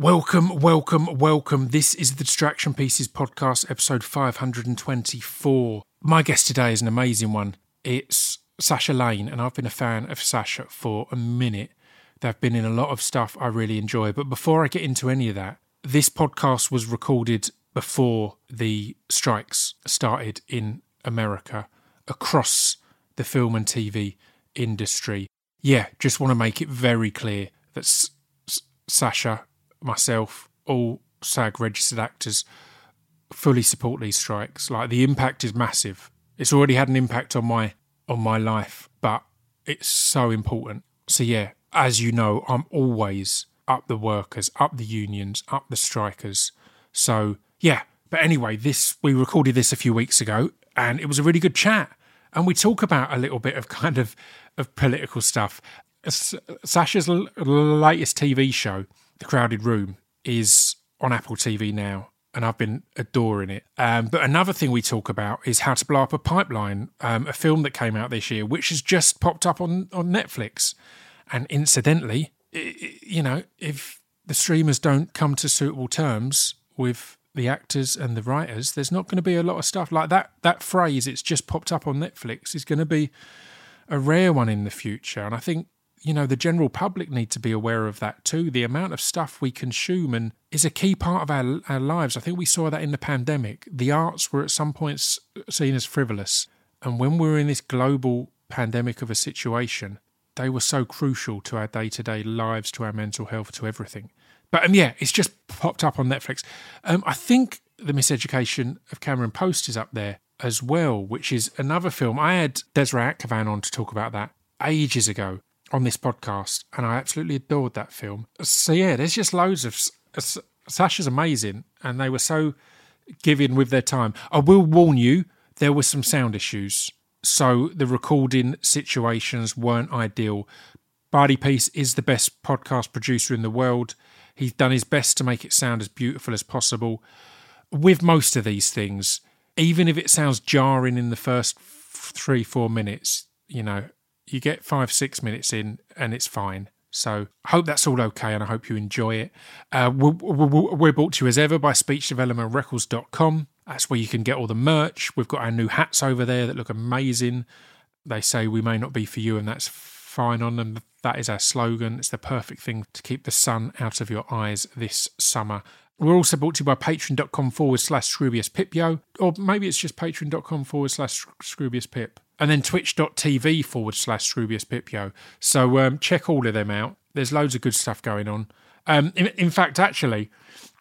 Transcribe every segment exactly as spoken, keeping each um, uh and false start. Welcome, welcome, welcome. This is the Distraction Pieces Podcast, episode five hundred twenty-four. My guest today is an amazing one. It's Sasha Lane, and I've been a fan of Sasha for a minute. They've been in a lot of stuff I really enjoy. But before I get into any of that, this podcast was recorded before the strikes started in America, across the film and T V industry. Yeah, just want to make it very clear that S- S- Sasha... myself, all SAG registered actors, fully support these strikes. Like, the impact is massive. It's already had an impact on my on my life, but it's so important. So yeah, as you know, I'm always up the workers, up the unions, up the strikers. So yeah, but anyway, this we recorded this a few weeks ago, and it was a really good chat. And we talk about a little bit of kind of of political stuff. S- Sasha's l- latest T V show, The Crowded Room, is on Apple T V now, and I've been adoring it. Um, but another thing we talk about is How to Blow Up a Pipeline, um, a film that came out this year, which has just popped up on, on Netflix. And incidentally, it, it, you know, if the streamers don't come to suitable terms with the actors and the writers, there's not going to be a lot of stuff like that. That phrase, "it's just popped up on Netflix," is going to be a rare one in the future. And I think, you know, the general public need to be aware of that too. The amount of stuff we consume and is a key part of our, our lives. I think we saw that in the pandemic. The arts were at some points seen as frivolous. And when we were in this global pandemic of a situation, they were so crucial to our day-to-day lives, to our mental health, to everything. But um, yeah, it's just popped up on Netflix. Um, I think The Miseducation of Cameron Post is up there as well, which is another film. I had Desiree Akhavan on to talk about that ages ago on this podcast, and I absolutely adored that film. So yeah, there's just loads of... Uh, Sasha's amazing, and they were so giving with their time. I will warn you, there were some sound issues, so the recording situations weren't ideal. Barty Peace is the best podcast producer in the world. He's done his best to make it sound as beautiful as possible. With most of these things, even if it sounds jarring in the first three, four minutes, you know, you get five, six minutes in and it's fine. So I hope that's all okay, and I hope you enjoy it. Uh, we're, we're, we're brought to you as ever by speech development records dot com. That's where you can get all the merch. We've got our new hats over there that look amazing. They say "we may not be for you," and that's fine on them. That is our slogan. It's the perfect thing to keep the sun out of your eyes this summer. We're also brought to you by patreon dot com forward slash scroobiuspipio, or maybe it's just patreon dot com forward slash scroobiuspip. And then twitch dot t v forward slash scroobiuspipio. So um, check all of them out. There's loads of good stuff going on. Um, in, in fact, actually,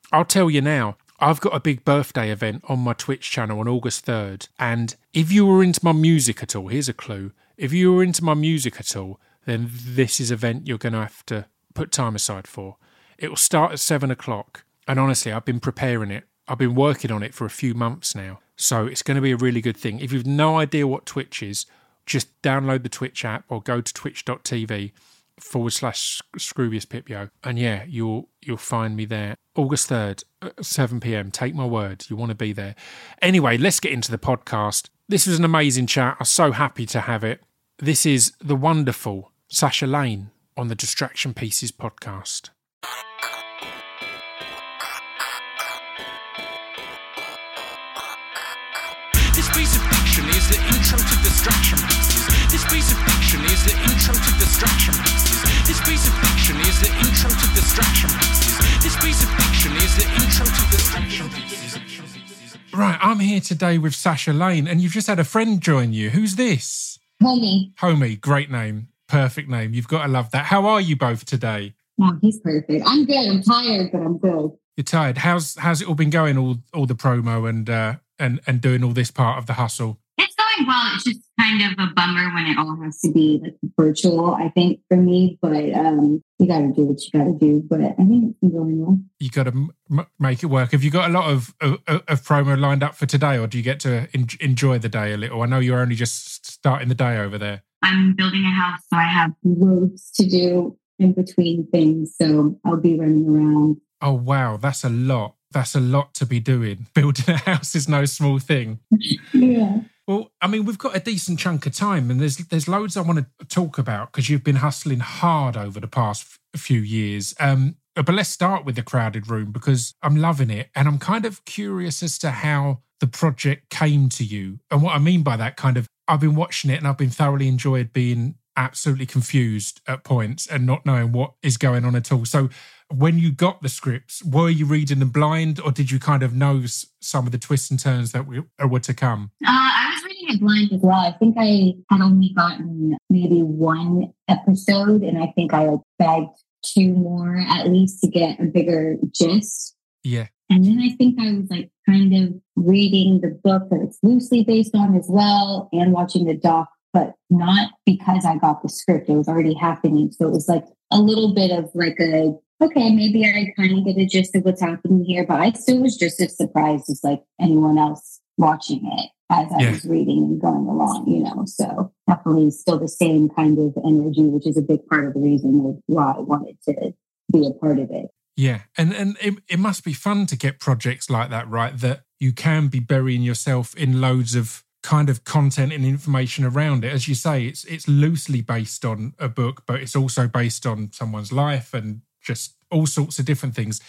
I'll tell you now, I've got a big birthday event on my Twitch channel on August third. And if you were into my music at all, here's a clue. If you were into my music at all, then this is an event you're going to have to put time aside for. It will start at seven o'clock. And honestly, I've been preparing it. I've been working on it for a few months now. So it's going to be a really good thing. If you've no idea what Twitch is, just download the Twitch app or go to twitch dot t v forward slash scroobiuspipio. And yeah, you'll you'll find me there. August third, seven p.m. Take my word, you want to be there. Anyway, let's get into the podcast. This was an amazing chat. I'm so happy to have it. This is the wonderful Sasha Lane on the Distraction Pieces podcast. Distraction Pieces. This piece of fiction is the intro to Distraction Pieces. This piece of fiction is the intro to Distraction Pieces. This piece of fiction is the intro to Distraction Pieces. Right, I'm here today with Sasha Lane, and you've just had a friend join you. Who's this? Homie. Homie, great name. Perfect name. You've got to love that. How are you both today? Oh, he's perfect. I'm good. I'm tired, but I'm good. You're tired. How's how's it all been going, all all the promo and uh, and, and doing all this part of the hustle? Well, it's just kind of a bummer when it all has to be like virtual, I think, for me. But um, you got to do what you got to do. But I think it's going well. You got to m- make it work. Have you got a lot of, of of promo lined up for today, or do you get to en- enjoy the day a little? I know you're only just starting the day over there. I'm building a house, so I have loads to do in between things. So I'll be running around. Oh wow, that's a lot. That's a lot to be doing. Building a house is no small thing. Yeah. Well, I mean, we've got a decent chunk of time, and there's there's loads I want to talk about because you've been hustling hard over the past f- few years. Um, But let's start with The Crowded Room, because I'm loving it. And I'm kind of curious as to how the project came to you. And what I mean by that, kind of, I've been watching it and I've been thoroughly enjoyed being absolutely confused at points and not knowing what is going on at all. So when you got the scripts, were you reading them blind, or did you kind of know some of the twists and turns that were to come? Uh, I was reading it blind as well. I think I had only gotten maybe one episode, and I think I like begged two more at least to get a bigger gist. Yeah. And then I think I was like kind of reading the book that it's loosely based on as well, and watching the doc, but not because I got the script. It was already happening. So it was like a little bit of like a, okay, maybe I kind of get a gist of what's happening here, but I still was just as surprised as like anyone else watching it as I yeah. was reading and going along, you know. So definitely still the same kind of energy, which is a big part of the reason why I wanted to be a part of it. Yeah. And and it, it must be fun to get projects like that, right? That you can be burying yourself in loads of kind of content and information around it. As you say, it's it's loosely based on a book, but it's also based on someone's life and just all sorts of different things.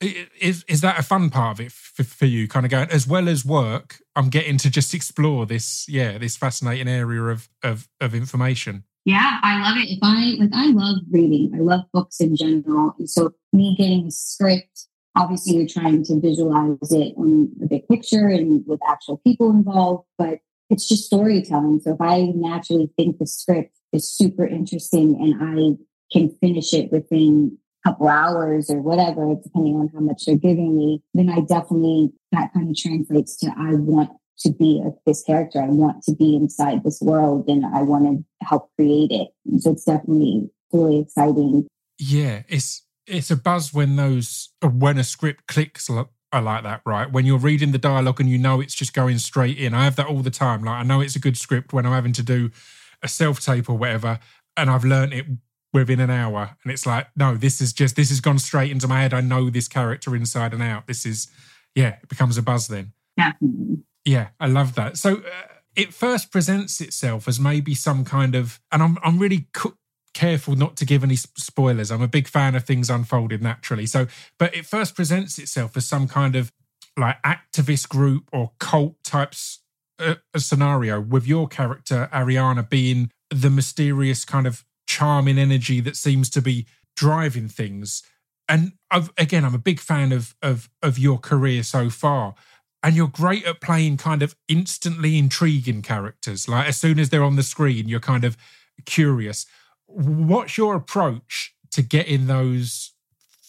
Is is that a fun part of it for, for you? Kind of going, as well as work, I'm getting to just explore this, yeah, this fascinating area of of, of information. Yeah, I love it. If I like, I love reading. I love books in general. And so me getting a script, obviously you're trying to visualize it on the big picture and with actual people involved, but it's just storytelling. So if I naturally think the script is super interesting and I can finish it within a couple hours or whatever, depending on how much they're giving me, then I definitely, that kind of translates to I want to be a, this character. I want to be inside this world and I want to help create it. So it's definitely really exciting. Yeah, it's... It's a buzz when those when a script clicks are like that, right? When you're reading the dialogue and you know it's just going straight in. I have that all the time. Like, I know it's a good script when I'm having to do a self-tape or whatever, and I've learned it within an hour. And it's like, no, this is just, this has gone straight into my head. I know this character inside and out. This is, yeah, it becomes a buzz then. Yeah. Yeah, I love that. So uh, it first presents itself as maybe some kind of, and I'm I'm really... Co- careful not to give any spoilers. I'm a big fan of things unfolding naturally. So, but it first presents itself as some kind of like activist group or cult types uh, a scenario, with your character Ariana being the mysterious kind of charming energy that seems to be driving things. And I've, again, I'm a big fan of of of your career so far. And you're great at playing kind of instantly intriguing characters. Like as soon as they're on the screen, you're kind of curious. What's your approach to getting those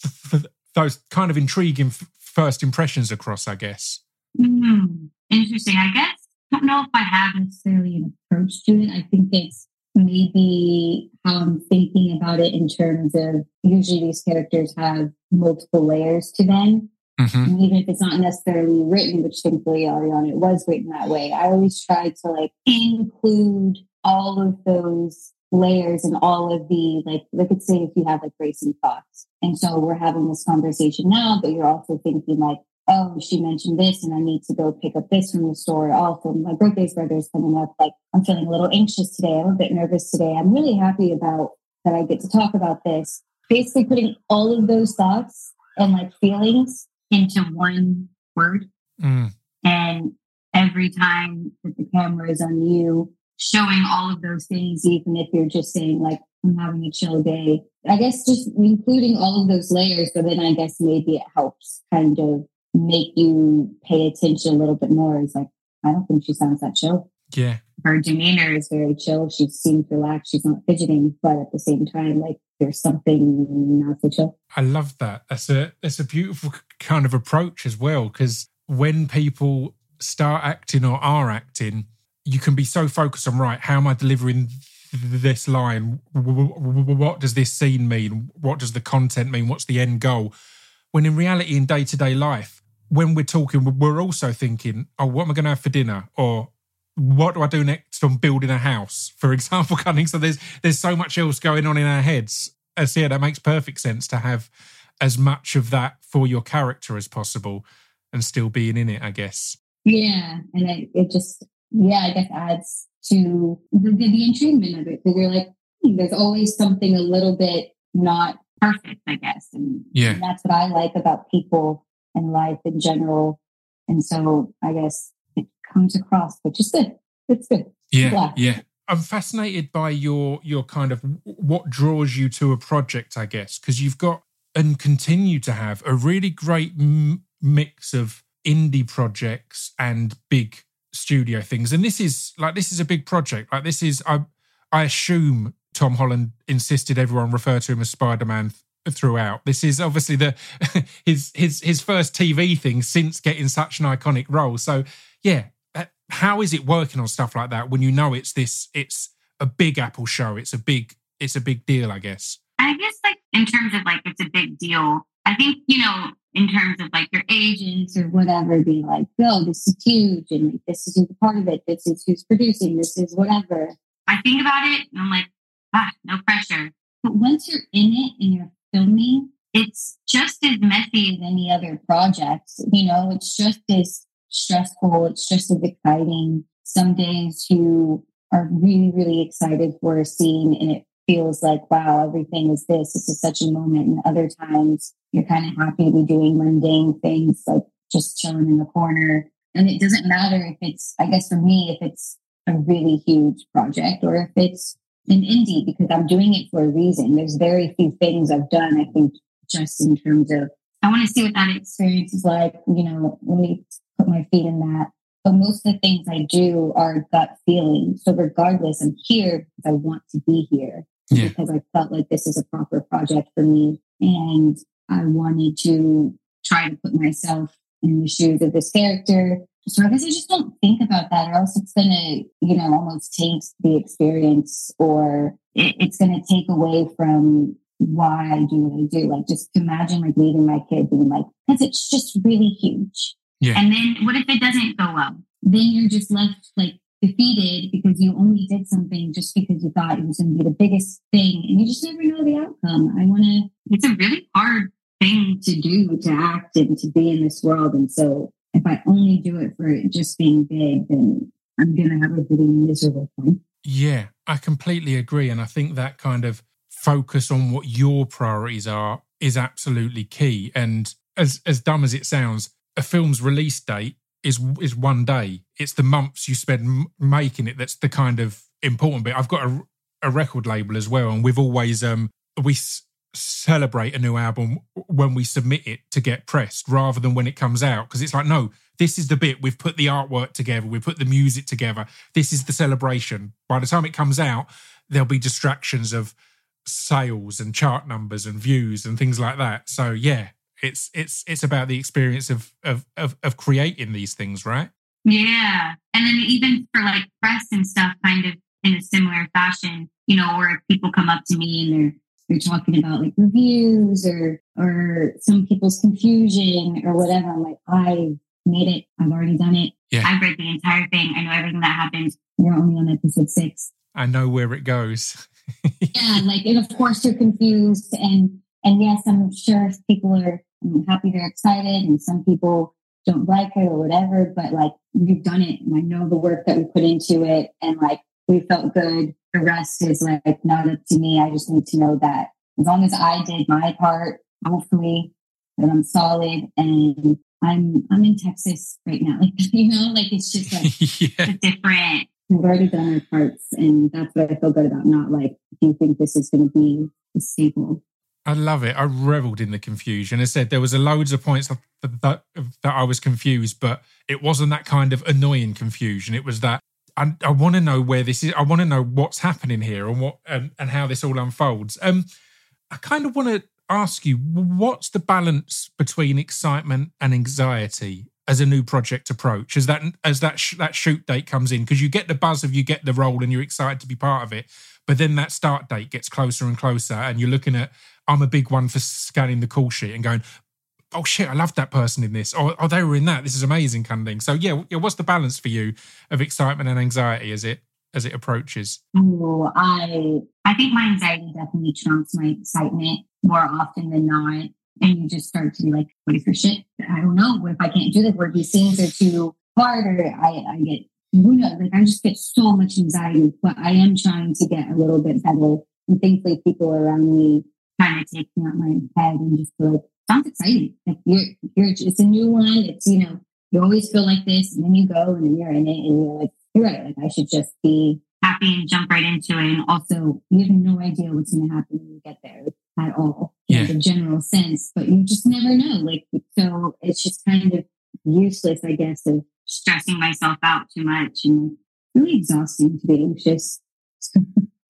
th- th- those kind of intriguing f- first impressions across, I guess? Mm, interesting. I guess I don't know if I have necessarily an approach to it. I think it's maybe how I'm thinking about it in terms of usually these characters have multiple layers to them. Mm-hmm. And even if it's not necessarily written, which thankfully Ariana, it was written that way, I always try to like include all of those layers and all of the, like, like let's say if you have like racing thoughts. And so we're having this conversation now, but you're also thinking like, oh, she mentioned this and I need to go pick up this from the store. Also, my birthday's burger's coming up. Like, I'm feeling a little anxious today. I'm a bit nervous today. I'm really happy about that I get to talk about this. Basically putting all of those thoughts and like feelings into one word. Mm. And every time that the camera is on you, showing all of those things, even if you're just saying like, I'm having a chill day. I guess just including all of those layers, but then I guess maybe it helps kind of make you pay attention a little bit more. It's like, I don't think she sounds that chill. Yeah. Her demeanor is very chill. She seems relaxed. She's not fidgeting, but at the same time, like there's something not so chill. I love that. That's a, that's a beautiful kind of approach as well, because when people start acting or are acting, you can be so focused on, right, how am I delivering this line? What does this scene mean? What does the content mean? What's the end goal? When in reality, in day-to-day life, when we're talking, we're also thinking, oh, what am I going to have for dinner? Or what do I do next on building a house, for example? So there's there's so much else going on in our heads. So yeah, that makes perfect sense to have as much of that for your character as possible and still being in it, I guess. Yeah, and it, it just... Yeah, I guess adds to the, the, the intriguement of it. Because you're like, hmm, there's always something a little bit not perfect, I guess. And yeah. that's what I like about people and life in general. And so I guess it comes across, which is good. It's good. Yeah, yeah. yeah. I'm fascinated by your your kind of what draws you to a project, I guess, because you've got and continue to have a really great m- mix of indie projects and big studio things. And this is like this is a big project. Like this is I I assume Tom Holland insisted everyone refer to him as Spider-Man th- throughout. This is obviously the his his his first T V thing since getting such an iconic role. So yeah, how is it working on stuff like that when you know it's this it's a big Apple show, it's a big it's a big deal, I guess. I guess like in terms of like it's a big deal, I think, you know, in terms of like your agents or whatever being like, no, this is huge and like, this is part of it, this is who's producing, this is whatever. I think about it and I'm like, ah, no pressure. But once you're in it and you're filming, it's just as messy as any other project. You know, it's just as stressful, it's just as exciting. Some days you are really, really excited for a scene and it feels like, wow, everything is this. This is such a moment. And other times you're kind of happy to be doing mundane things, like just chilling in the corner. And it doesn't matter if it's, I guess for me, if it's a really huge project or if it's an indie, because I'm doing it for a reason. There's very few things I've done, I think, just in terms of, I want to see what that experience is like, you know, let me put my feet in that. But most of the things I do are gut feeling. So regardless, I'm here because I want to be here. Yeah. Because I felt like this is a proper project for me. And I wanted to try to put myself in the shoes of this character. So I guess I just don't think about that, or else it's going to, you know, almost taint the experience, or it's going to take away from why I do what I do. Like, just imagine like leaving my kid being like, because it's just really huge. Yeah. And then what if it doesn't go well? Then you're just left like, defeated because you only did something just because you thought it was going to be the biggest thing, and you just never know the outcome. I want to, it's a really hard thing to do, to act and to be in this world. And so if I only do it for it just being big, then I'm going to have a really miserable time. Yeah, I completely agree. And I think that kind of focus on what your priorities are is absolutely key. And as, as dumb as it sounds, a film's release date is is one day. It's the months you spend m- making it that's the kind of important bit. I've got a, a record label as well, and we've always um we s- celebrate a new album when we submit it to get pressed rather than when it comes out, because it's like, no, this is the bit. We've put the artwork together, we've put the music together, this is the celebration. By the time it comes out, there'll be distractions of sales and chart numbers and views and things like that. So yeah, It's it's it's about the experience of, of of of creating these things, right? Yeah. And then even for like press and stuff, kind of in a similar fashion, you know, or if people come up to me and they're they're talking about like reviews or or some people's confusion or whatever, I'm like, I made it, I've already done it. Yeah. I've read the entire thing. I know everything that happened. We're only on episode six. I know where it goes. Yeah, like, and of course you're confused, and and yes, I'm sure people are I'm happy they're excited, and some people don't like it or whatever, but like, we've done it, and I know the work that we put into it, and like, we felt good. The rest is like not up to me. I just need to know that as long as I did my part, hopefully that I'm solid. And I'm I'm in Texas right now, like, you know, like, it's just like yeah. different. We've already done our parts, and that's what I feel good about. Not like, do you think this is going to be a staple? I love it. I revelled in the confusion. I said there was a loads of points that, that that I was confused, but it wasn't that kind of annoying confusion. It was that I, I want to know where this is. I want to know what's happening here and what and, and how this all unfolds. Um, I kind of want to ask you, what's the balance between excitement and anxiety as a new project approach? As that as that sh- that shoot date comes in, because you get the buzz of you get the role and you're excited to be part of it, but then that start date gets closer and closer, and you're looking at. I'm a big one for scanning the call sheet and going, oh shit, I love that person in this. Or oh, they were in that. This is amazing kind of thing. So yeah, what's the balance for you of excitement and anxiety as it as it approaches? Oh, I I think my anxiety definitely trumps my excitement more often than not. And you just start to be like, what if your shit? I don't know. What if I can't do this? What if these scenes are too hard? Or I, I get, who knows? Like, I just get so much anxiety. But I am trying to get a little bit better. And thankfully people around me kind of taking out my head and just be like, sounds exciting. Like you're, you're, it's a new one. It's, you know, you always feel like this, and then you go and then you're in it and you're like, you're right. Like I should just be happy and jump right into it. And also you have no idea what's going to happen when you get there at all. Yeah. In a general sense, but you just never know. Like, so it's just kind of useless, I guess, of stressing myself out too much and really exhausting to be anxious.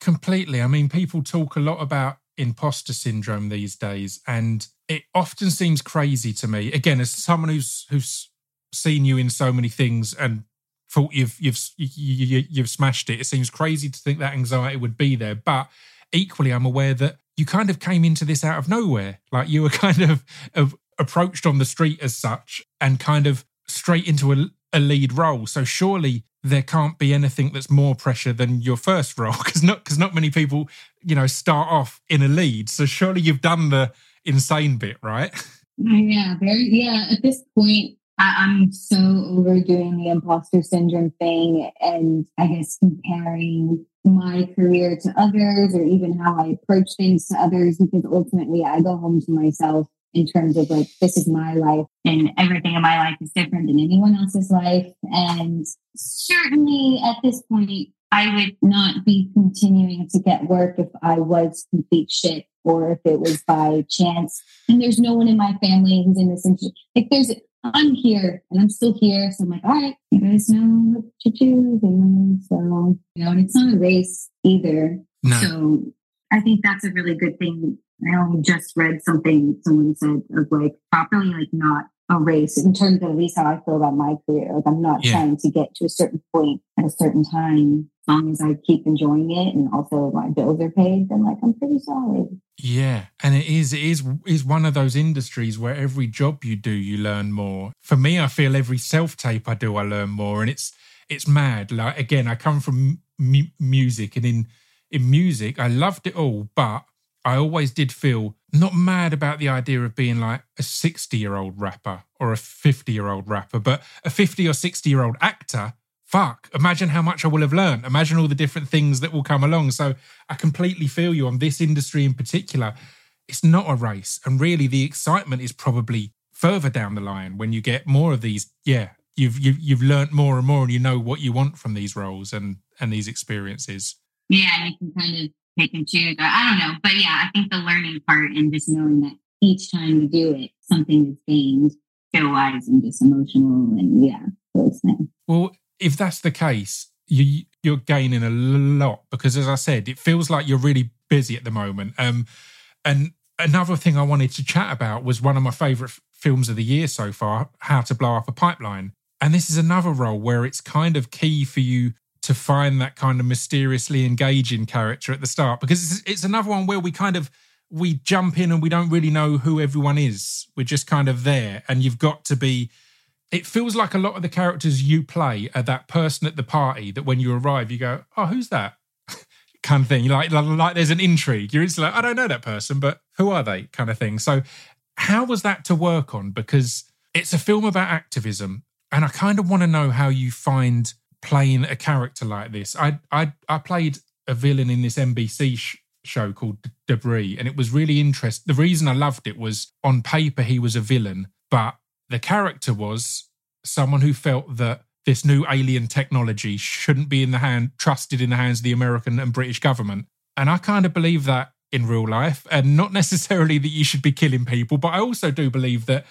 Completely. I mean, people talk a lot about imposter syndrome these days, and it often seems crazy to me. Again, as someone who's who's seen you in so many things and thought you've you've you, you've smashed it, it seems crazy to think that anxiety would be there. But equally, I'm aware that you kind of came into this out of nowhere. Like you were kind of, of approached on the street as such and kind of straight into a, a lead role. So surely there can't be anything that's more pressure than your first role, because not because not many people, you know, start off in a lead. So surely you've done the insane bit, right? Yeah, very. Yeah, at this point, I, I'm so overdoing the imposter syndrome thing, and I guess comparing my career to others, or even how I approach things to others, because ultimately I go home to myself in terms of like, this is my life and everything in my life is different than anyone else's life. And certainly at this point, I would not be continuing to get work if I was complete shit or if it was by chance. And there's no one in my family who's in this industry. Like there's, I'm here and I'm still here. So I'm like, all right, you guys know what to do. And so, you know, and it's not a race either. No. So I think that's a really good thing. I only just read something someone said of like properly, like not a race in terms of at least how I feel about my career. Like I'm not yeah. trying to get to a certain point at a certain time. As long as I keep enjoying it and also my bills are paid, then like I'm pretty solid. Yeah. And it is, it is, is one of those industries where every job you do, you learn more. For me, I feel every self-tape I do, I learn more. And it's, it's mad. Like, again, I come from mu- music and in, in music, I loved it all, but I always did feel not mad about the idea of being like a sixty-year-old rapper or a fifty-year-old rapper, but a fifty or sixty-year-old actor, fuck, imagine how much I will have learned. Imagine all the different things that will come along. So I completely feel you on this industry in particular. It's not a race. And really the excitement is probably further down the line when you get more of these. Yeah, you've you've, you've learned more and more and you know what you want from these roles and, and these experiences. Yeah, and you can kind of pick and choose. I don't know. But yeah, I think the learning part and just knowing that each time you do it, something is gained skill-wise and just emotional and yeah, so it's nice. Well, if that's the case, you, you're gaining a lot because as I said, it feels like you're really busy at the moment. Um, and another thing I wanted to chat about was one of my favourite f- films of the year so far, How to Blow Up a Pipeline. And this is another role where it's kind of key for you to find that kind of mysteriously engaging character at the start, because it's, it's another one where we kind of, we jump in and we don't really know who everyone is. We're just kind of there and you've got to be, it feels like a lot of the characters you play are that person at the party that when you arrive, you go, oh, who's that? kind of thing. Like, like, like there's an intrigue. You're instantly like, I don't know that person, but who are they? Kind of thing. So how was that to work on? Because it's a film about activism and I kind of want to know how you find playing a character like this. I I I played a villain in this N B C sh- show called D- Debris, and it was really interesting. The reason I loved it was on paper he was a villain, but the character was someone who felt that this new alien technology shouldn't be in the hand, trusted in the hands of the American and British government. And I kind of believe that in real life, and not necessarily that you should be killing people, but I also do believe that,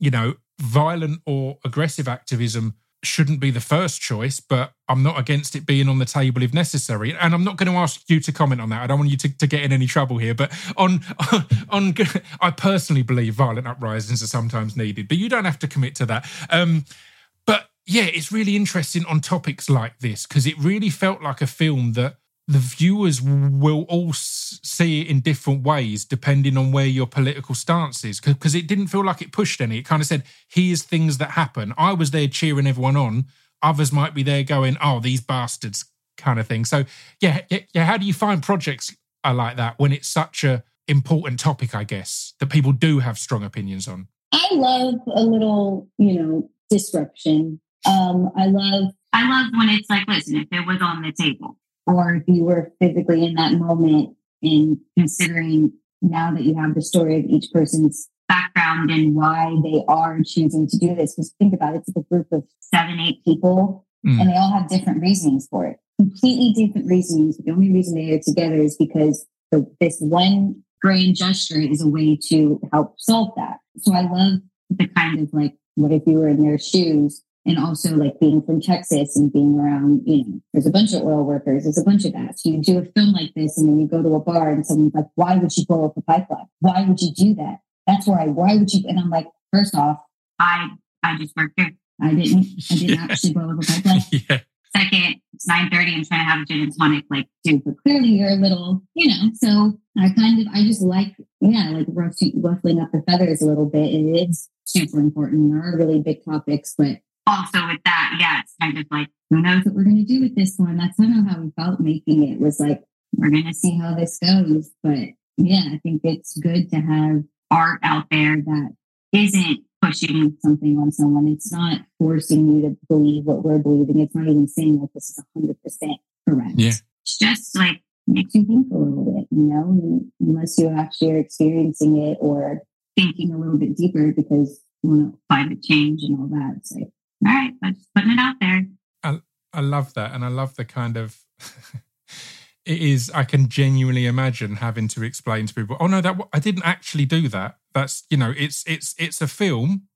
you know, violent or aggressive activism shouldn't be the first choice, but I'm not against it being on the table if necessary. And I'm not going to ask you to comment on that. I don't want you to, to get in any trouble here, but on, on, on, I personally believe violent uprisings are sometimes needed, but you don't have to commit to that. Um, but yeah, it's really interesting on topics like this, because it really felt like a film that the viewers will all see it in different ways depending on where your political stance is, because it didn't feel like it pushed any. It kind of said, here's things that happen. I was there cheering everyone on. Others might be there going, oh, these bastards kind of thing. So yeah, yeah, yeah. How do you find projects are like that when it's such a important topic, I guess, that people do have strong opinions on? I love a little, you know, disruption. Um, I love, I love when it's like, listen, if it was on the table, or if you were physically in that moment and considering now that you have the story of each person's background and why they are choosing to do this. Because think about it, it's a group of seven, eight people, mm. and they all have different reasonings for it. Completely different reasonings. The only reason they are together is because the, this one grand gesture is a way to help solve that. So I love the kind of like, what if you were in their shoes? And also like being from Texas and being around, you know, there's a bunch of oil workers, there's a bunch of that. So you do a film like this and then you go to a bar and someone's like, why would you blow up a pipeline? Why would you do that? That's where I, why would you? And I'm like, first off, I, I just worked here. I didn't, I didn't yeah. actually blow up a pipeline. Yeah. Second, it's nine thirty. I'm trying to have a gin and tonic, like, dude, but clearly you're a little, you know, so I kind of, I just like, yeah, like rough, ruffling up the feathers a little bit. And it's super important. There are really big topics, but also with that, yeah, it's kind of like, who knows what we're going to do with this one. That's kind of how we felt making it, was like, we're going to see how this goes. But yeah, I think it's good to have art out there that isn't pushing something on someone. It's not forcing you to believe what we're believing. It's not even saying like this is one hundred percent correct. Yeah. It's just like makes you think a little bit, you know, unless you actually are experiencing it or thinking a little bit deeper, because, you know, climate change and all that. It's like, all right, I'm just putting it out there. I, I love that. And I love the kind of... It is, I can genuinely imagine having to explain to people, oh no, that I didn't actually do that. That's, you know, it's it's it's a film.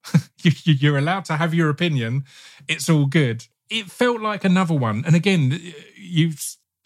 you, you're allowed to have your opinion. It's all good. It felt like another one. And again, you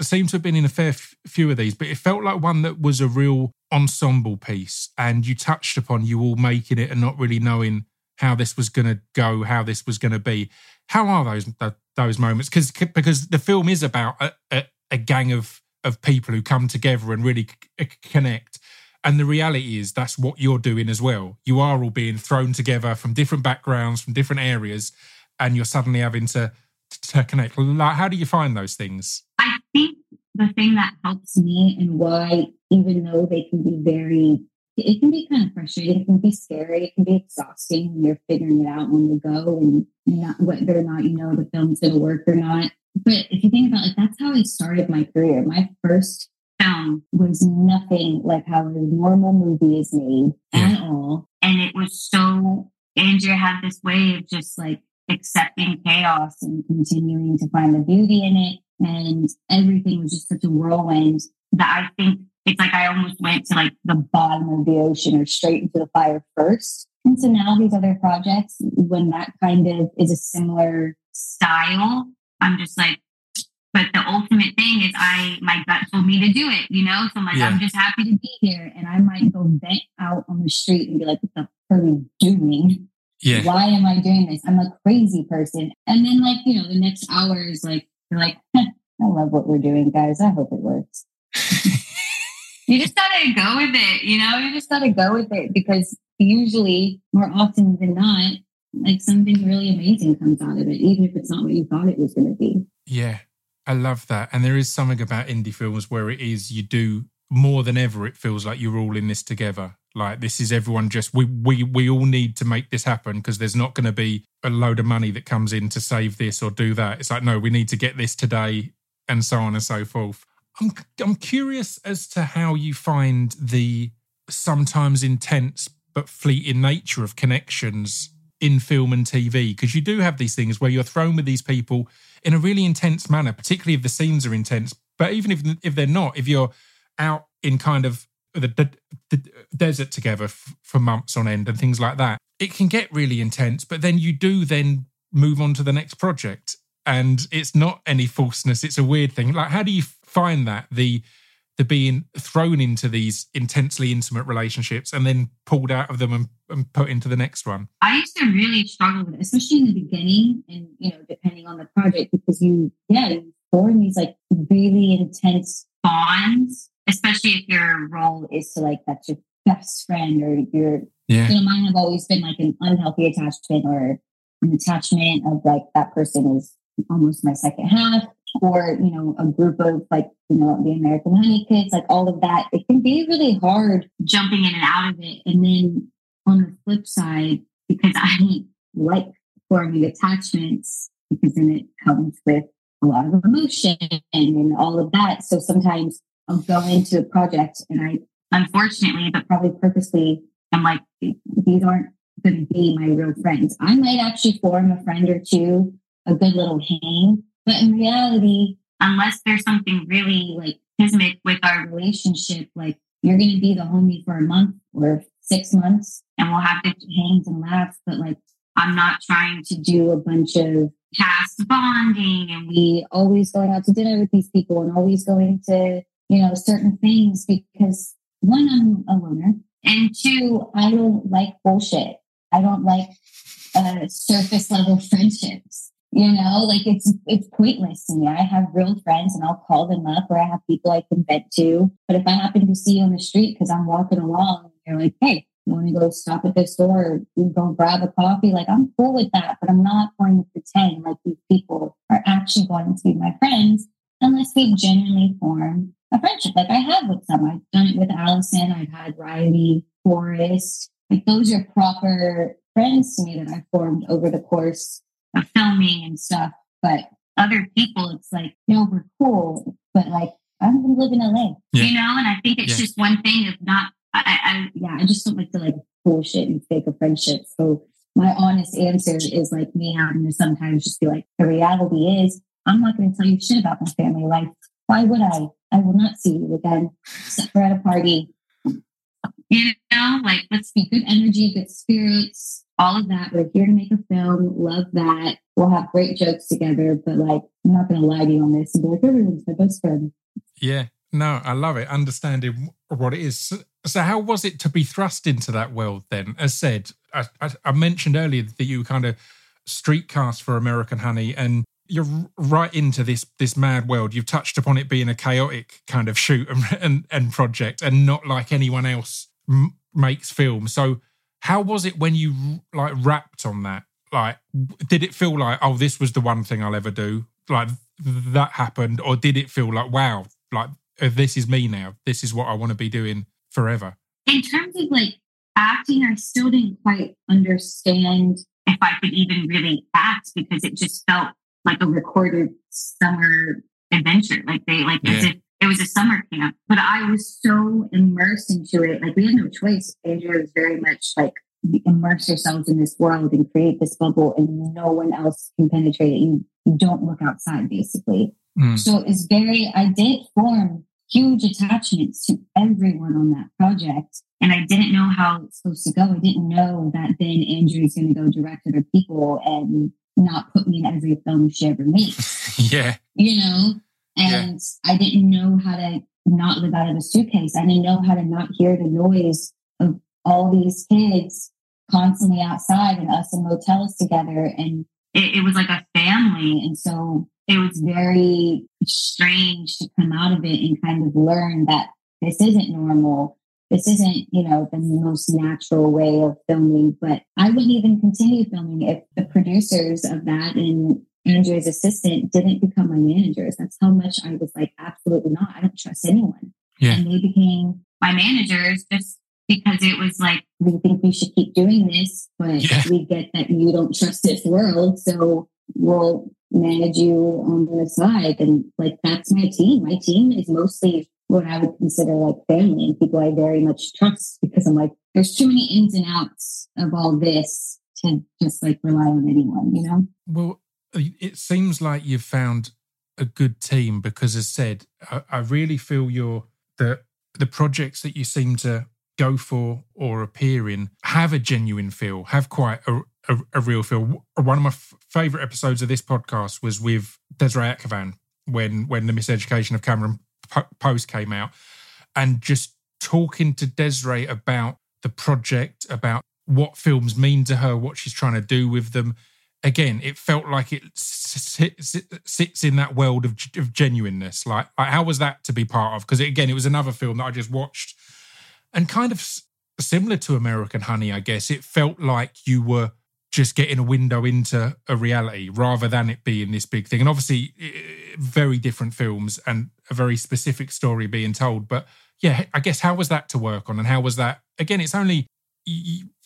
seem to have been in a fair f- few of these, but it felt like one that was a real ensemble piece. And you touched upon you all making it and not really knowing how this was going to go, how this was going to be. How are those those moments? Because because the film is about a, a, a gang of of people who come together and really c- connect. And the reality is that's what you're doing as well. You are all being thrown together from different backgrounds, from different areas, and you're suddenly having to, to connect. Like, how do you find those things? I think the thing that helps me, and why, even though they can be very, it can be kind of frustrating, it can be scary, it can be exhausting when you're figuring it out when you go and not, whether or not you know the film's going to work or not. But if you think about it, that's how I started my career. My first film was nothing like how a normal movie is made yeah. at all. And it was so, Andrea had this way of just like accepting chaos and continuing to find the beauty in it. And everything was just such a whirlwind that I think it's like I almost went to like the bottom of the ocean or straight into the fire first. And so now these other projects, when that kind of is a similar style, I'm just like, but the ultimate thing is I, my gut told me to do it, you know? So I'm like, yeah. I'm just happy to be here. And I might go vent out on the street and be like, what the fuck are we doing? Yeah. Why am I doing this? I'm a crazy person. And then like, you know, the next hour is like, you're like, I love what we're doing, guys. I hope it works. You just gotta go with it, you know? You just gotta go with it, because usually more often than not, like something really amazing comes out of it, even if it's not what you thought it was going to be. Yeah, I love that. And there is something about indie films where it is, you do more than ever, it feels like you're all in this together. Like this is everyone just, we we we all need to make this happen, because there's not going to be a load of money that comes in to save this or do that. It's like, no, we need to get this today, and so on and so forth. I'm I'm curious as to how you find the sometimes intense but fleeting nature of connections in film and T V, because you do have these things where you're thrown with these people in a really intense manner, particularly if the scenes are intense. But even if if they're not, if you're out in kind of the, the, the desert together f- for months on end and things like that, it can get really intense. But then you do then move on to the next project, and it's not any falseness. It's a weird thing. Like, how do you find that, the the being thrown into these intensely intimate relationships and then pulled out of them and, and put into the next one? I used to really struggle with it, especially in the beginning, and, you know, depending on the project, because you, yeah, you form these like really intense bonds, especially if your role is to like, that's your best friend or your, yeah. you know, mine have always been like an unhealthy attachment or an attachment of like, that person is almost my second half. Or, you know, a group of like, you know, the American Honey kids, like all of that. It can be really hard jumping in and out of it. And then on the flip side, because I like forming attachments, because then it comes with a lot of emotion and, and all of that. So sometimes I'll go into a project and I unfortunately, but probably purposely, I'm like, these aren't going to be my real friends. I might actually form a friend or two, a good little hang, but in reality, unless there's something really like kismet with our relationship, like you're going to be the homie for a month or six months and we'll have different hangs and laughs, but like, I'm not trying to do a bunch of past bonding and we always going out to dinner with these people and always going to, you know, certain things, because one, I'm a loner, and two, I don't like bullshit. I don't like uh, surface level friendships, you know, like it's, it's pointless to me. I have real friends and I'll call them up, or I have people I can vent to. But if I happen to see you on the street, cause I'm walking along and you're like, hey, you want to go stop at this store or go grab a coffee? Like, I'm cool with that, but I'm not going to pretend like these people are actually going to be my friends unless we genuinely form a friendship. Like I have with some, I've done it with Allison. I've had Riley, Forrest. Like those are proper friends to me that I've formed over the course of filming and stuff. But other people, it's like, no, we're cool, but like, I'm going to live in L A, yeah. you know? And I think it's yeah. just one thing of not, I, I, yeah, I just don't like to like bullshit and fake a friendship. So my honest answer is like me having to sometimes just be like, the reality is I'm not going to tell you shit about my family life. Why would I? I will not see you again. Except for at a party. You know, like let's be good energy, good spirits, all of that. We're here to make a film. Love that. We'll have great jokes together. But like, I'm not going to lie to you on this and be like, everyone's my best friend. Yeah. No, I love it. Understanding what it is. So, so how was it to be thrust into that world then? As said, I, I, I mentioned earlier that you kind of street cast for American Honey and you're right into this this mad world. You've touched upon it being a chaotic kind of shoot and, and, and project and not like anyone else m- makes film. So how was it when you like wrapped on that? Like, did it feel like, oh, this was the one thing I'll ever do? Like that happened? Or did it feel like, wow, like, this is me now. This is what I want to be doing forever. In terms of like acting, I still didn't quite understand if I could even really act because it just felt like a recorded summer adventure. Like they, like yeah. as if it was a summer camp, but I was so immersed into it. Like we had no choice. Andrew was very much like immerse yourselves in this world and create this bubble and no one else can penetrate it. You, you don't look outside basically. Mm. So it's very, I did form huge attachments to everyone on that project. And I didn't know how it's supposed to go. I didn't know that then Andrew's going to go direct other people and not put me in every film she ever makes. yeah. You know? And yeah. I didn't know how to not live out of a suitcase. I didn't know how to not hear the noise of all these kids constantly outside and us in motels together. And it, it was like a family. And so it was very strange to come out of it and kind of learn that this isn't normal. This isn't, you know, the most natural way of filming, but I wouldn't even continue filming if the producers of that and Andrew's assistant didn't become my managers. That's how much I was like, absolutely not. I don't trust anyone. Yeah. And they became my managers just because it was like, we think we should keep doing this, but yeah. we get that you don't trust this world. So we'll manage you on the side. And like, that's my team. My team is mostly what I would consider like family and people I very much trust because I'm like, there's too many ins and outs of all this to just like rely on anyone, you know? Well, it seems like you've found a good team because as said, I, I really feel your the the projects that you seem to go for or appear in have a genuine feel, have quite a, a, a real feel. One of my f- favourite episodes of this podcast was with Desiree Akhavan when, when The Miseducation of Cameron Post came out, and just talking to Desiree about the project, about what films mean to her, what she's trying to do with them. Again, it felt like it sits in that world of, of genuineness. Like, like, how was that to be part of? Because again, it was another film that I just watched, and kind of similar to American Honey, I guess. It felt like you were just getting a window into a reality rather than it being this big thing. And obviously, very different films and a very specific story being told. But yeah, I guess how was that to work on? And how was that? Again, it's only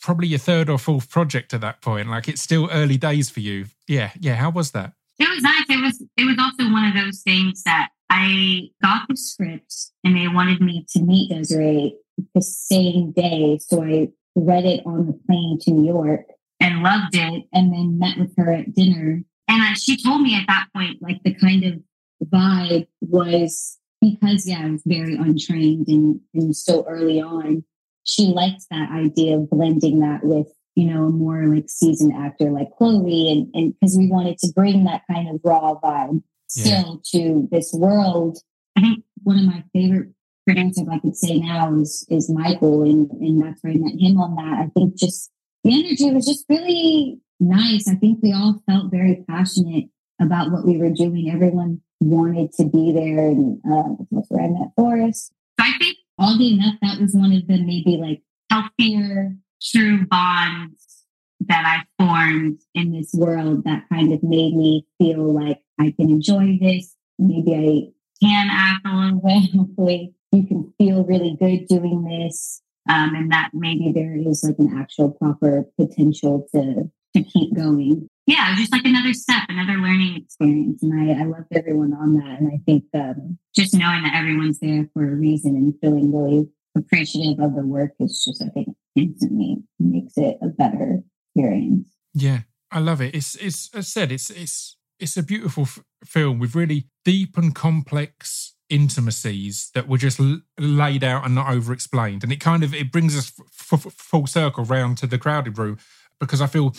probably your third or fourth project at that point. Like it's still early days for you. Yeah. Yeah. How was that? It was nice. It was, it was also one of those things that I got the script and they wanted me to meet Desiree the same day. So I read it on the plane to New York and loved it, and then met with her at dinner. And I, she told me at that point, like, the kind of vibe was, because, yeah, I was very untrained and, and so early on, she liked that idea of blending that with, you know, more like seasoned actor like Chloe, and and because we wanted to bring that kind of raw vibe still yeah. to this world. I think one of my favorite producers I could say now is is Michael, and, and that's where I met him on that. I think just the energy was just really nice. I think we all felt very passionate about what we were doing. Everyone wanted to be there, and uh, that's where I met Forrest. So I think, oddly enough, that was one of the maybe like healthier, true bonds that I formed in this world that kind of made me feel like I can enjoy this. Maybe I can act a little bit. Hopefully you can feel really good doing this. Um, and that maybe there is like an actual proper potential to, to keep going. Yeah, it was just like another step, another learning experience. And I, I loved everyone on that. And I think um, just knowing that everyone's there for a reason and feeling really appreciative of the work is just, I think, instantly makes it a better experience. Yeah, I love it. It's, it's as I said, it's it's it's a beautiful f- film with really deep and complex intimacies that were just l- laid out and not over-explained. And it kind of, it brings us f- f- full circle round to The Crowded Room, because I feel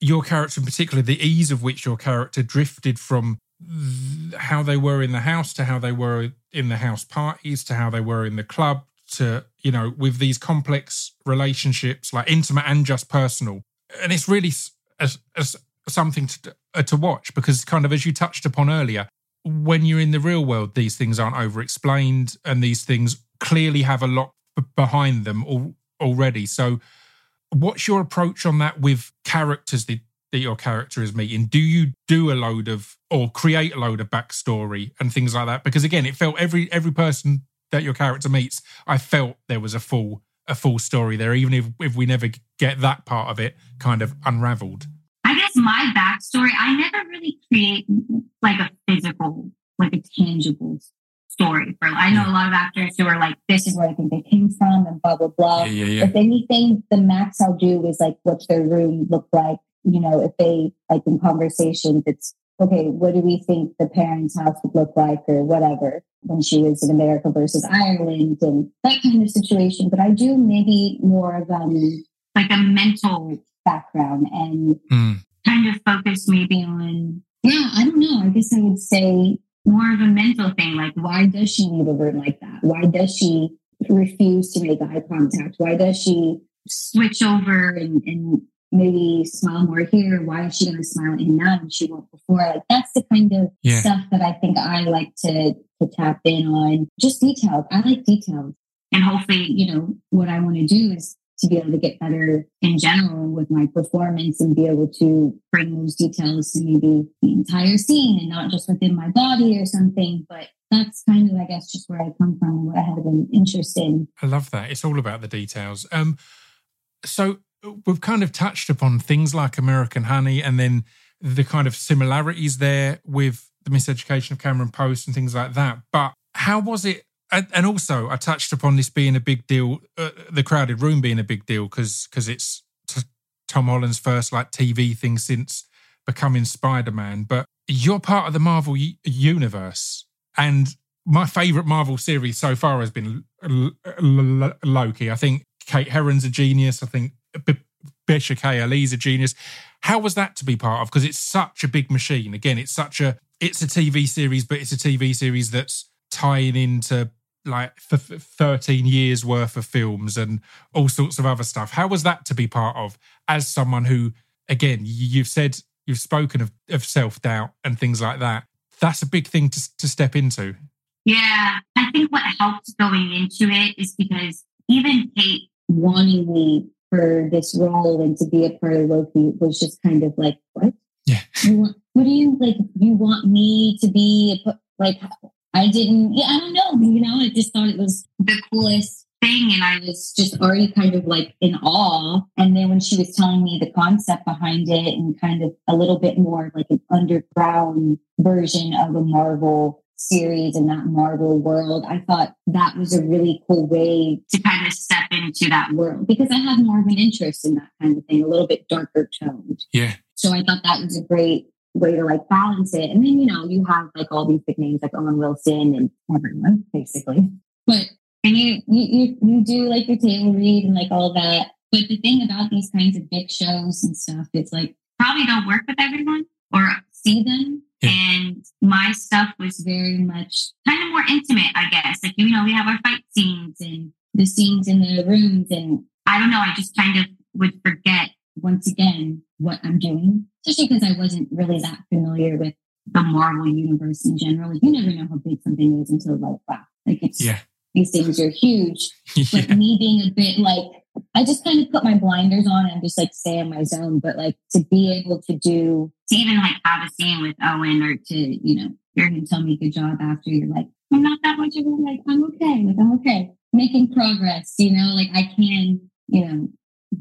your character in particular, the ease of which your character drifted from th- how they were in the house to how they were in the house parties to how they were in the club, to, you know, with these complex relationships, like intimate and just personal. And it's really as, as something to, uh, to watch, because kind of, as you touched upon earlier, when you're in the real world, these things aren't over-explained, and these things clearly have a lot b- behind them al- already. So what's your approach on that with characters that, that your character is meeting? Do you do a load of, or create a load of backstory and things like that? Because again, it felt every every person that your character meets, I felt there was a full a full story there, even if, if we never get that part of it kind of unraveled. I guess my backstory, I never really create like a physical, like a tangible story. For, I know yeah. a lot of actors who are like, this is where I think they came from and blah, blah, blah. Yeah, yeah, yeah. If anything, the max I'll do is like, what's their room look like? You know, if they, like in conversations, it's, okay, what do we think the parents' house would look like or whatever when she was in America versus Ireland and that kind of situation. But I do maybe more of um, like a mental background and mm. kind of focus maybe on, yeah, I don't know. I guess I would say more of a mental thing. Like, why does she need a room like that? Why does she refuse to make eye contact? Why does she switch over and, and maybe smile more here? Why is she going to smile at him now and she won't before? Like, that's the kind of yeah. stuff that I think I like to, to tap in on. Just details. I like details. And hopefully, you know, what I want to do is to be able to get better in general with my performance and be able to bring those details to maybe the entire scene and not just within my body or something. But that's kind of, I guess, just where I come from and what I have an interest in. I love that. It's all about the details. Um, so... We've kind of touched upon things like American Honey and then the kind of similarities there with The Miseducation of Cameron Post and things like that. But how was it? And also, I touched upon this being a big deal, uh, The Crowded Room being a big deal because because it's t- Tom Holland's first like T V thing since becoming Spider-Man. But you're part of the Marvel u- universe, and my favourite Marvel series so far has been L- L- L- Loki. I think Kate Herron's a genius. I think B- Bisha K L E's a genius. How was that to be part of? Because it's such a big machine. Again, it's such a it's a T V series, but it's a T V series that's tying into like f- f- thirteen years worth of films and all sorts of other stuff. How was that to be part of as someone who, again, you've said you've spoken of, of self-doubt and things like that? That's a big thing to, to step into. Yeah, I think what helped going into it is because even Kate wanting me for this role and to be a part of Loki was just kind of like, what? Yeah. You want, what do you, like, you want me to be, a, like, I didn't, yeah, I don't know, you know, I just thought it was the coolest thing and I was just already kind of like in awe. And then when she was telling me the concept behind it and kind of a little bit more like an underground version of a Marvel series and that Marvel world, I thought that was a really cool way to kind of step into that world because I have more of an interest in that kind of thing, a little bit darker toned. Yeah. So I thought that was a great way to like balance it. And then, you know, you have like all these big names like Owen Wilson and everyone basically. But and you, you, you, you do like your table read and like all that. But the thing about these kinds of big shows and stuff, it's like probably don't work with everyone or see them. Yeah. And my stuff was very much kind of more intimate, I guess. Like, you know, we have our fight scenes and the scenes in the rooms. And I don't know, I just kind of would forget once again what I'm doing, especially because I wasn't really that familiar with the Marvel universe in general. You never know how big something is until like, wow, like it's, yeah. These things are huge. But yeah. Me being a bit like, I just kind of put my blinders on and just like stay in my zone. But like to be able to do, to even like have a scene with Owen or to, you know, hear him tell me good job after, you're like, I'm not that much of a, like, I'm okay. Like, I'm okay. Making progress, you know, like I can, you know,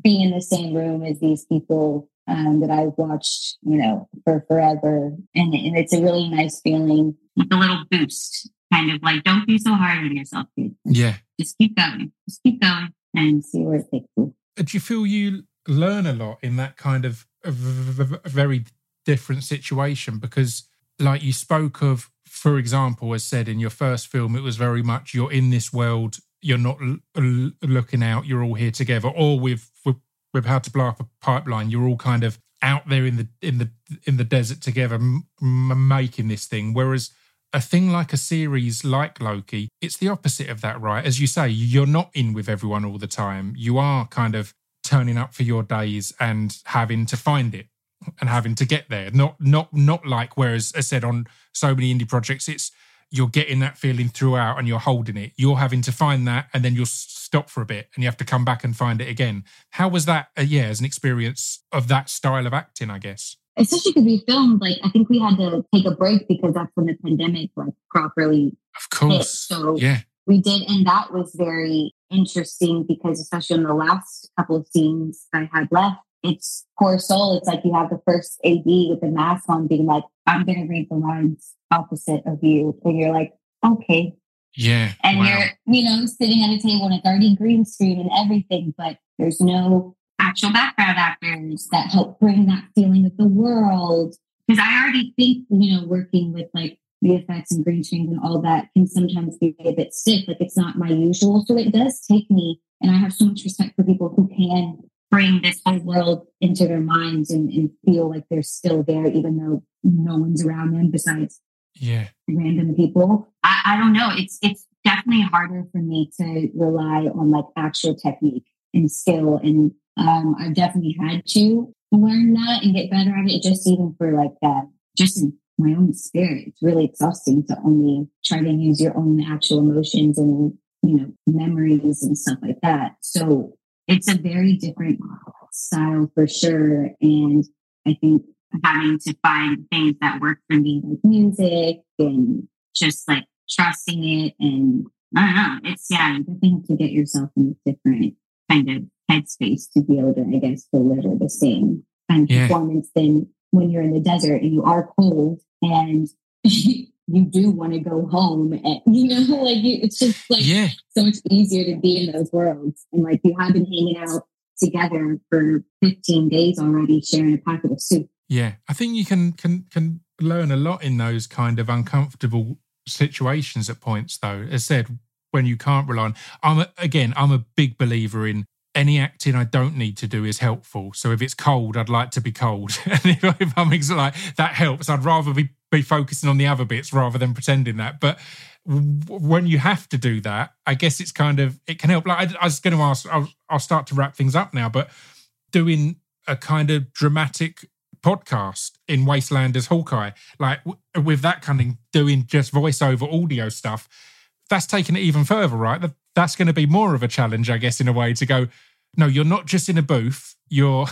be in the same room as these people um, that I've watched, you know, for forever. And, and it's a really nice feeling. Like a little boost. Kind of like, don't be so hard on yourself, dude. Yeah. Just keep going. Just keep going and see where it takes you. Do you feel you learn a lot in that kind of a very different situation? Because like you spoke of, for example, as said in your first film, it was very much you're in this world, you're not l- looking out, you're all here together. Or with, with, with How to Blow Up a Pipeline, you're all kind of out there in the in the, in the desert together m- m- making this thing. Whereas a thing like a series like Loki, it's the opposite of that, right? As you say, you're not in with everyone all the time. You are kind of turning up for your days and having to find it and having to get there. Not not, not like, whereas I said on so many indie projects, it's you're getting that feeling throughout and you're holding it. You're having to find that and then you'll stop for a bit and you have to come back and find it again. How was that, uh, yeah, as an experience of that style of acting, I guess? Especially because we filmed, like, I think we had to take a break because that's when the pandemic, like, properly Of course. Hit. So yeah. we did, and that was very interesting because especially in the last couple of scenes I had left, it's poor soul. It's like you have the first A D with the mask on being like, I'm going to read the lines opposite of you. And you're like, okay. Yeah. And wow. You're, you know, sitting at a table and it's already green screen and everything, but there's no actual background actors that help bring that feeling of the world. Because I already think, you know, working with like the effects and green screens and all that can sometimes be a bit stiff. Like it's not my usual. So it does take me, and I have so much respect for people who can bring this whole world into their minds and, and feel like they're still there, even though no one's around them besides yeah. random people. I, I don't know. It's, it's definitely harder for me to rely on like actual technique and skill and Um, I've definitely had to learn that and get better at it, just even for like that, just in my own spirit. It's really exhausting to only try to use your own actual emotions and, you know, memories and stuff like that. So it's a very different style for sure. And I think having to find things that work for me, like music and just like trusting it. And I don't know, it's, yeah, you definitely have to get yourself in a different kind of headspace to be able to, I guess, deliver the same kind of yeah. performance than when you're in the desert and you are cold and you do want to go home. And, you know, like you, it's just like yeah. so much easier to be in those worlds. And like you have been hanging out together for fifteen days already, sharing a packet of soup. Yeah, I think you can can can learn a lot in those kind of uncomfortable situations at points, though. As said, when you can't rely on, I'm a, again, I'm a big believer in. Any acting I don't need to do is helpful. So if it's cold, I'd like to be cold. And if, if I'm like, that helps. I'd rather be, be focusing on the other bits rather than pretending that. But w- when you have to do that, I guess it's kind of, it can help. Like I, I was going to ask, I'll, I'll start to wrap things up now, but doing a kind of dramatic podcast in Wastelanders Hawkeye, like w- with that kind of doing just voiceover audio stuff, that's taking it even further, right? The, That's going to be more of a challenge, I guess, in a way, to go, no, you're not just in a booth, you're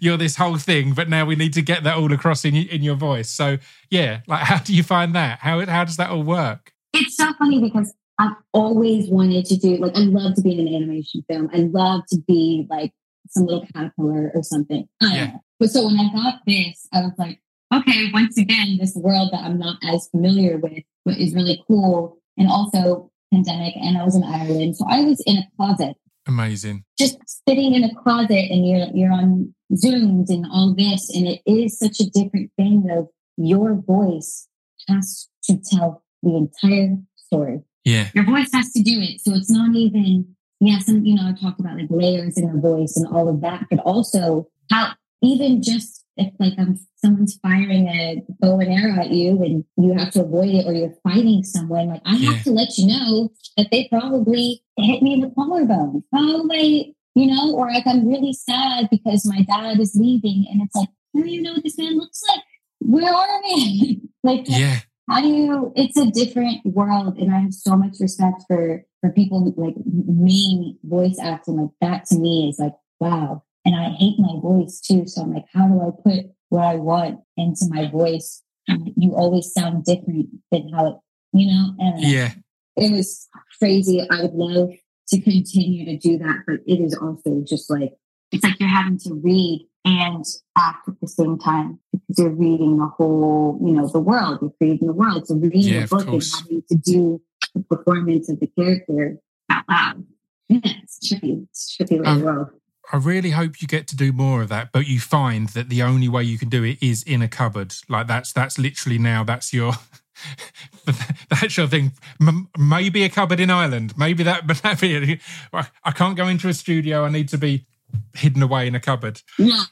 you're this whole thing, but now we need to get that all across in in your voice. So, yeah, like, how do you find that? How how does that all work? It's so funny because I've always wanted to do, like, I love to be in an animation film. I love to be, like, some little caterpillar or something. I don't yeah. know. But so when I got this, I was like, okay, once again, this world that I'm not as familiar with, but is really cool. And also pandemic, and I was in Ireland. So I was in a closet. Amazing. Just sitting in a closet and you're you're on Zooms and all this. And it is such a different thing though. Your voice has to tell the entire story. Yeah. Your voice has to do it. So it's not even, yeah, some, you know, I talk about like layers in your voice and all of that, but also how even just if like um, someone's firing a bow and arrow at you and you have to avoid it or you're fighting someone, like I yeah. have to let you know that they probably hit me in the collarbone. Oh, like, you know, or like I'm really sad because my dad is leaving and it's like, how do you know what this man looks like? Where are we? like, yeah. How do you, it's a different world. And I have so much respect for, for people who, like me, voice acting, like that to me is like, wow. And I hate my voice too. So I'm like, how do I put what I want into my voice? You always sound different than how it, you know? And yeah. It was crazy. I would love to continue to do that. But it is also just like, it's like you're having to read and act at the same time because you're reading the whole, you know, the world, you're creating the world. So reading yeah, the book and having to do the performance of the character out loud. Yeah, it's trippy. It's trippy little um, world. I really hope you get to do more of that, but you find that the only way you can do it is in a cupboard. Like that's that's literally now, that's your... that's your thing. M- maybe a cupboard in Ireland. Maybe that... But that be, I can't go into a studio. I need to be hidden away in a cupboard. Yeah.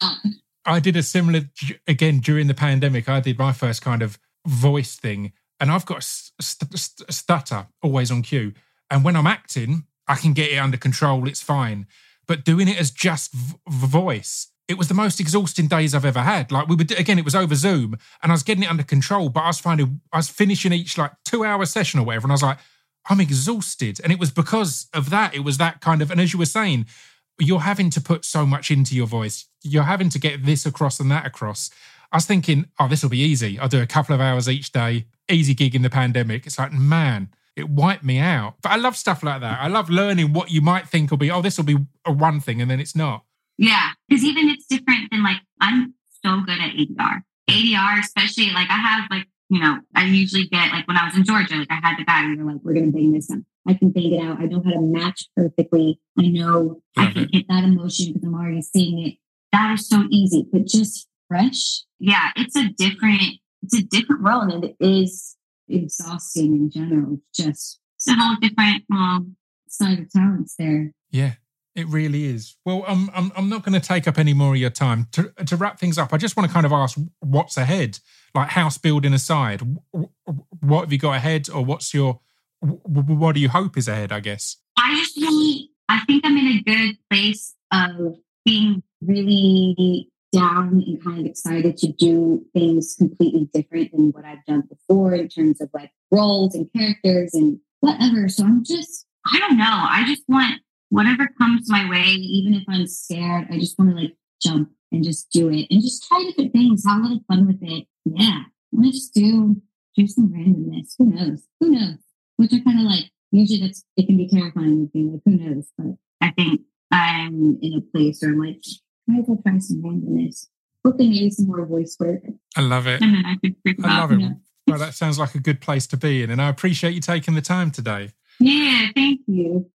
I did a similar... Again, during the pandemic, I did my first kind of voice thing. And I've got a st- st- stutter always on cue. And when I'm acting, I can get it under control. It's fine. But doing it as just v- voice, it was the most exhausting days I've ever had. Like we would, again, it was over Zoom and I was getting it under control, but I was finding, I was finishing each like two hour session or whatever. And I was like, I'm exhausted. And it was because of that. It was that kind of, and as you were saying, you're having to put so much into your voice. You're having to get this across and that across. I was thinking, oh, this will be easy. I'll do a couple of hours each day. Easy gig in the pandemic. It's like, man, it wiped me out. But I love stuff like that. I love learning what you might think will be, oh, this will be a one thing, and then it's not. Yeah, because even it's different than like, I'm so good at A D R. A D R, especially, like I have like, you know, I usually get like when I was in Georgia, like I had the guy, we were like, we're going to bang this up. I can bang it out. I know how to match perfectly. I know Love I can it. Get that emotion because I'm already seeing it. That is so easy, but just fresh. Yeah, it's a different, it's a different world and it is exhausting in general. Just it's a whole different um, side of talents there. Yeah. It really is. Well, I'm I'm, I'm not going to take up any more of your time. To, to wrap things up, I just want to kind of ask what's ahead, like house building aside. What have you got ahead or what's your, what do you hope is ahead, I guess? I just really, I think I'm in a good place of being really down and kind of excited to do things completely different than what I've done before in terms of like roles and characters and whatever. So I'm just, I don't know. I just want... whatever comes my way, even if I'm scared, I just want to like jump and just do it and just try different things, have a lot of fun with it. Yeah. I want to just do, do some randomness. Who knows? Who knows? Which are kind of like, usually that's, it can be terrifying. Being like, who knows? But I think I'm in a place where I'm like, might as well try some randomness. Hopefully maybe some more voice work. I love it. And then I could freak I love out, it. You know? Well, that sounds like a good place to be in. And I appreciate you taking the time today. Yeah. Thank you.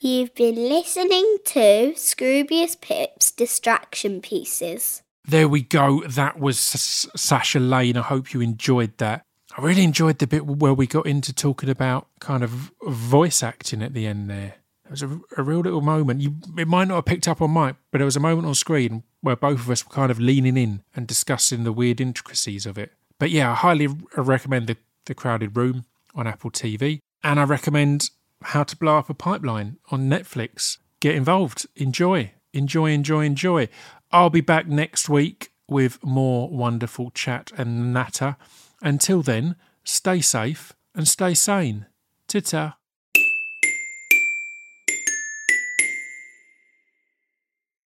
You've been listening to Scroobius Pip's Distraction Pieces. There we go. That was S- Sasha Lane. I hope you enjoyed that. I really enjoyed the bit where we got into talking about kind of voice acting at the end there. It was a, a real little moment. You, it might not have picked up on mic, but there was a moment on screen where both of us were kind of leaning in and discussing the weird intricacies of it. But yeah, I highly recommend The, the Crowded Room on Apple T V. And I recommend How to Blow Up a Pipeline on Netflix. Get involved. Enjoy. Enjoy, enjoy, enjoy. I'll be back next week with more wonderful chat and natter. Until then, stay safe and stay sane. Ta-ta.